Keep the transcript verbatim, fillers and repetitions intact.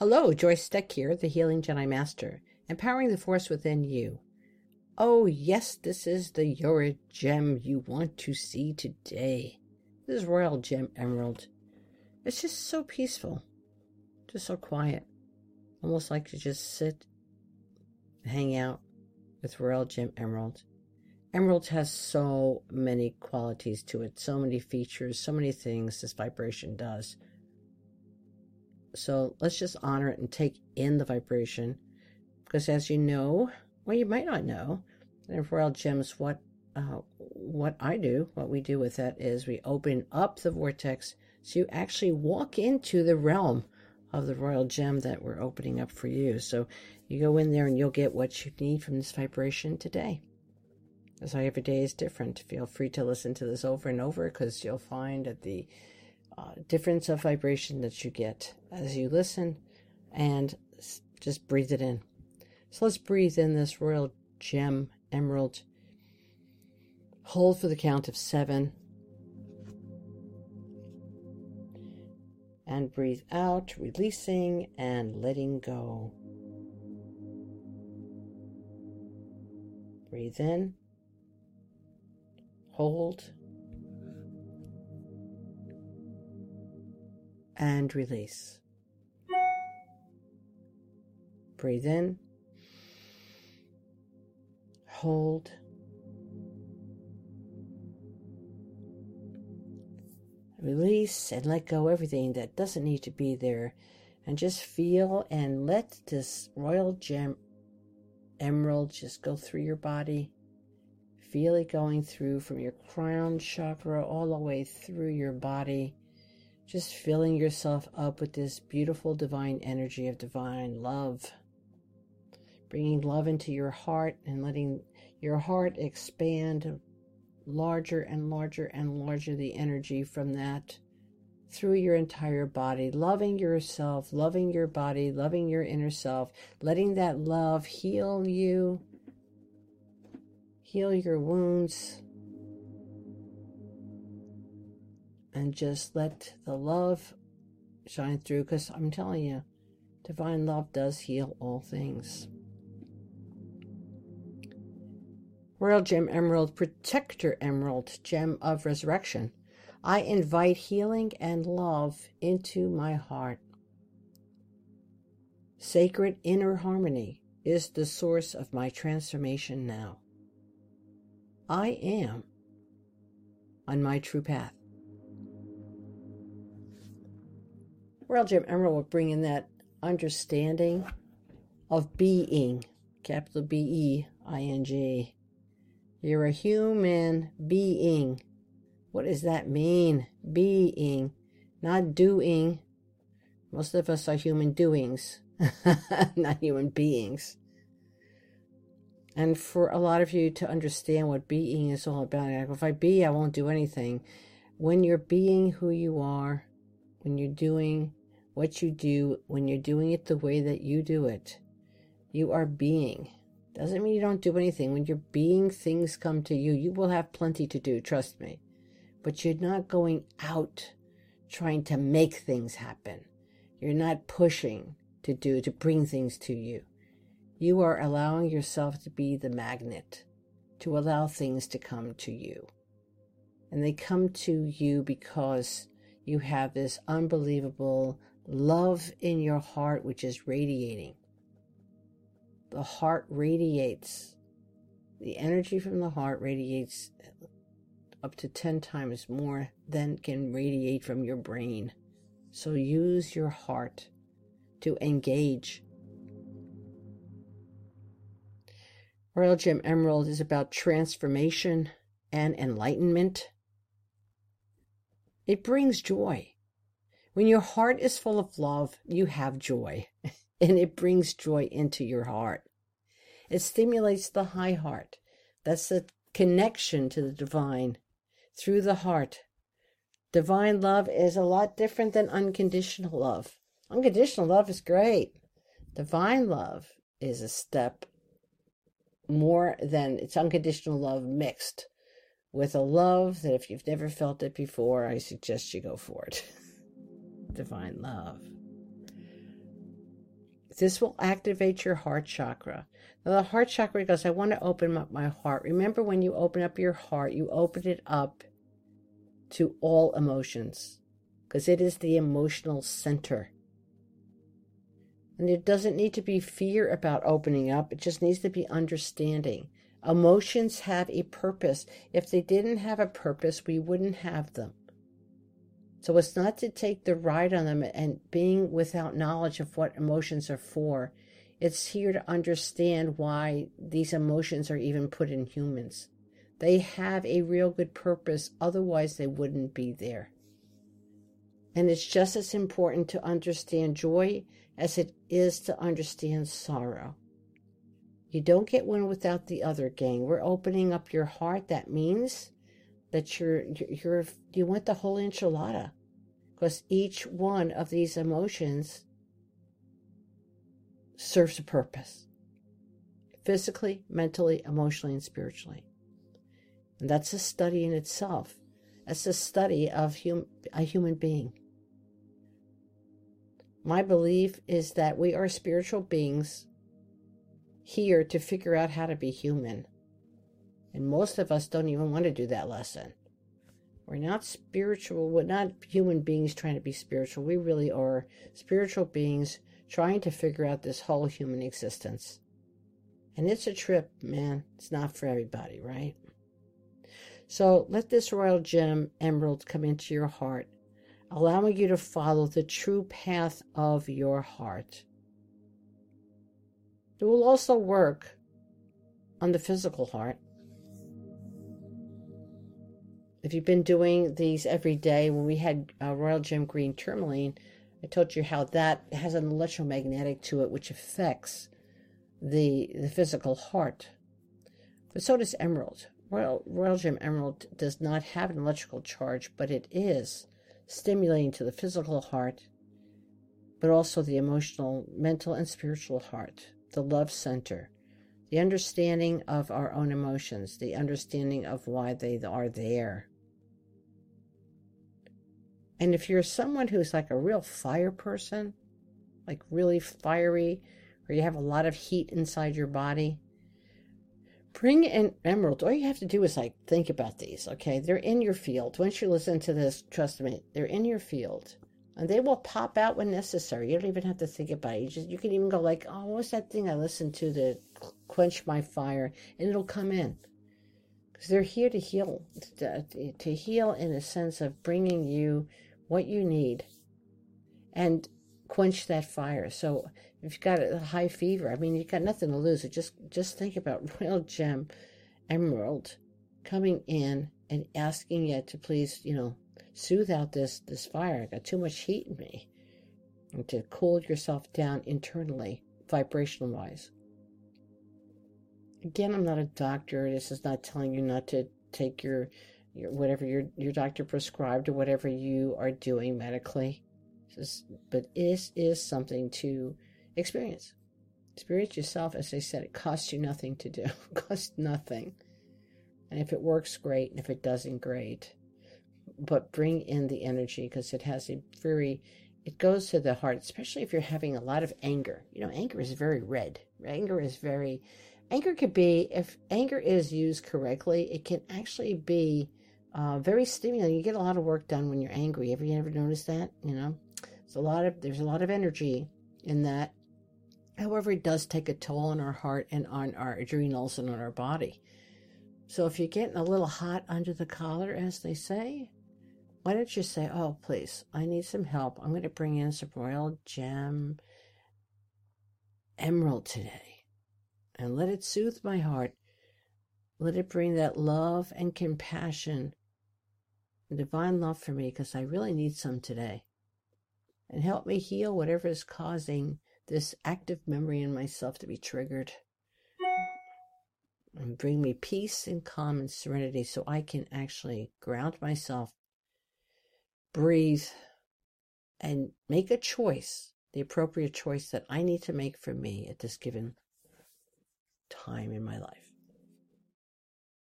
Hello, Joyce Steck here, the Healing Jedi Master, empowering the force within you. Oh yes, this is the Royal Gem you want to see today. This is Royal Gem Emerald. It's just so peaceful, just so quiet. Almost like to just sit, hang out with Royal Gem Emerald. Emerald has so many qualities to it, so many features, so many things this vibration does. So let's just honor it and take in the vibration. Because as you know, well, you might not know, and Royal Gems, what uh, what I do, what we do with that is we open up the vortex so you actually walk into the realm of the Royal Gem that we're opening up for you. So you go in there and you'll get what you need from this vibration today. That's why every day is different. Feel free to listen to this over and over because you'll find that the uh, difference of vibration that you get as you listen and s- just breathe it in. So let's breathe in this Royal Gem Emerald. Hold for the count of seven. And breathe out, releasing and letting go. Breathe in. Hold and release. Breathe in, hold release, and let go everything that doesn't need to be there, and just feel and let this Royal Gem Emerald just go through your body. Feel it going through from your crown chakra all the way through your body. Just filling yourself up with this beautiful divine energy of divine love. Bringing love into your heart and letting your heart expand larger and larger and larger the energy from that through your entire body. Loving yourself, loving your body, loving your inner self. Letting that love heal you. Heal your wounds and just let the love shine through, because I'm telling you, divine love does heal all things. Royal Gem Emerald, Protector Emerald, Gem of Resurrection. I invite healing and love into my heart. Sacred Inner Harmony is the source of my transformation now. I am on my true path. Royal Gem Emerald will bring in that understanding of being, capital B E I N G. You're a human being. What does that mean? Being, not doing. Most of us are human doings, not human beings. And for a lot of you to understand what being is all about, if I be, I won't do anything. When you're being who you are, when you're doing what you do, when you're doing it the way that you do it, you are being. Doesn't mean you don't do anything. When you're being, things come to you. You will have plenty to do, trust me. But you're not going out trying to make things happen. You're not pushing to do, to bring things to you. You are allowing yourself to be the magnet, to allow things to come to you. And they come to you because you have this unbelievable love in your heart, which is radiating. The heart radiates. The energy from the heart radiates up to ten times more than can radiate from your brain. So use your heart to engage. Royal Gem Emerald is about transformation and enlightenment. It brings joy. When your heart is full of love, you have joy, and it brings joy into your heart. It stimulates the high heart. That's the connection to the divine through the heart. Divine love is a lot different than unconditional love. Unconditional love is great. Divine love is a step more than it's unconditional love mixed with a love that if you've never felt it before, I suggest you go for it. Divine love. This will activate your heart chakra. Now, the heart chakra goes, I want to open up my heart. Remember, when you open up your heart, you open it up to all emotions, because it is the emotional center. And it doesn't need to be fear about opening up. It just needs to be understanding. Emotions have a purpose. If they didn't have a purpose, we wouldn't have them. So it's not to take the ride on them and being without knowledge of what emotions are for. It's here to understand why these emotions are even put in humans. They have a real good purpose. Otherwise, they wouldn't be there. And it's just as important to understand joy as it is to understand sorrow. You don't get one without the other, gang. We're opening up your heart. That means that you're, you're, you want the whole enchilada, because each one of these emotions serves a purpose, physically, mentally, emotionally, and spiritually. And that's a study in itself. That's a study of hum, a human being. My belief is that we are spiritual beings here to figure out how to be human. And most of us don't even want to do that lesson. We're not spiritual. We're not human beings trying to be spiritual. We really are spiritual beings trying to figure out this whole human existence. And it's a trip, man. It's not for everybody, right? So let this Royal Gem Emerald come into your heart, allowing you to follow the true path of your heart. It will also work on the physical heart. If you've been doing these every day, when we had uh, Royal Gem Green Tourmaline, I told you how that has an electromagnetic to it, which affects the, the physical heart. But so does emerald. Royal, Royal Gem Emerald does not have an electrical charge, but it is stimulating to the physical heart, but also the emotional, mental, and spiritual heart, the love center, the understanding of our own emotions, the understanding of why they are there. And if you're someone who's like a real fire person, like really fiery, or you have a lot of heat inside your body, bring an emerald. All you have to do is like think about these, okay? They're in your field. Once you listen to this, trust me, they're in your field. And they will pop out when necessary. You don't even have to think about it. You, just, you can even go like, oh, what was that thing I listened to to quench my fire? And it'll come in. Because they're here to heal. To, to heal in a sense of bringing you what you need. And quench that fire. So if you've got a high fever, I mean, you've got nothing to lose. So just, just think about Royal Gem Emerald coming in and asking you to please, you know, soothe out this, this fire. I got too much heat in me. And to cool yourself down internally, vibrational-wise. Again, I'm not a doctor. This is not telling you not to take your, your whatever your, your doctor prescribed or whatever you are doing medically. This is, but this is something to experience. Experience yourself. As I said, it costs you nothing to do. It costs nothing. And if it works, great. And if it doesn't, great. But bring in the energy, because it has a very, it goes to the heart, especially if you're having a lot of anger. You know, anger is very red. Anger is very, anger could be, if anger is used correctly, it can actually be uh, very stimulating. You get a lot of work done when you're angry. Have you ever noticed that? You know, it's a lot of, there's a lot of energy in that. However, it does take a toll on our heart and on our adrenals and on our body. So if you're getting a little hot under the collar, as they say, why don't you say, oh, please, I need some help. I'm going to bring in some Royal Gem Emerald today and let it soothe my heart. Let it bring that love and compassion and divine love for me, because I really need some today. And help me heal whatever is causing this active memory in myself to be triggered. And bring me peace and calm and serenity, so I can actually ground myself, breathe, and make a choice, the appropriate choice that I need to make for me at this given time in my life.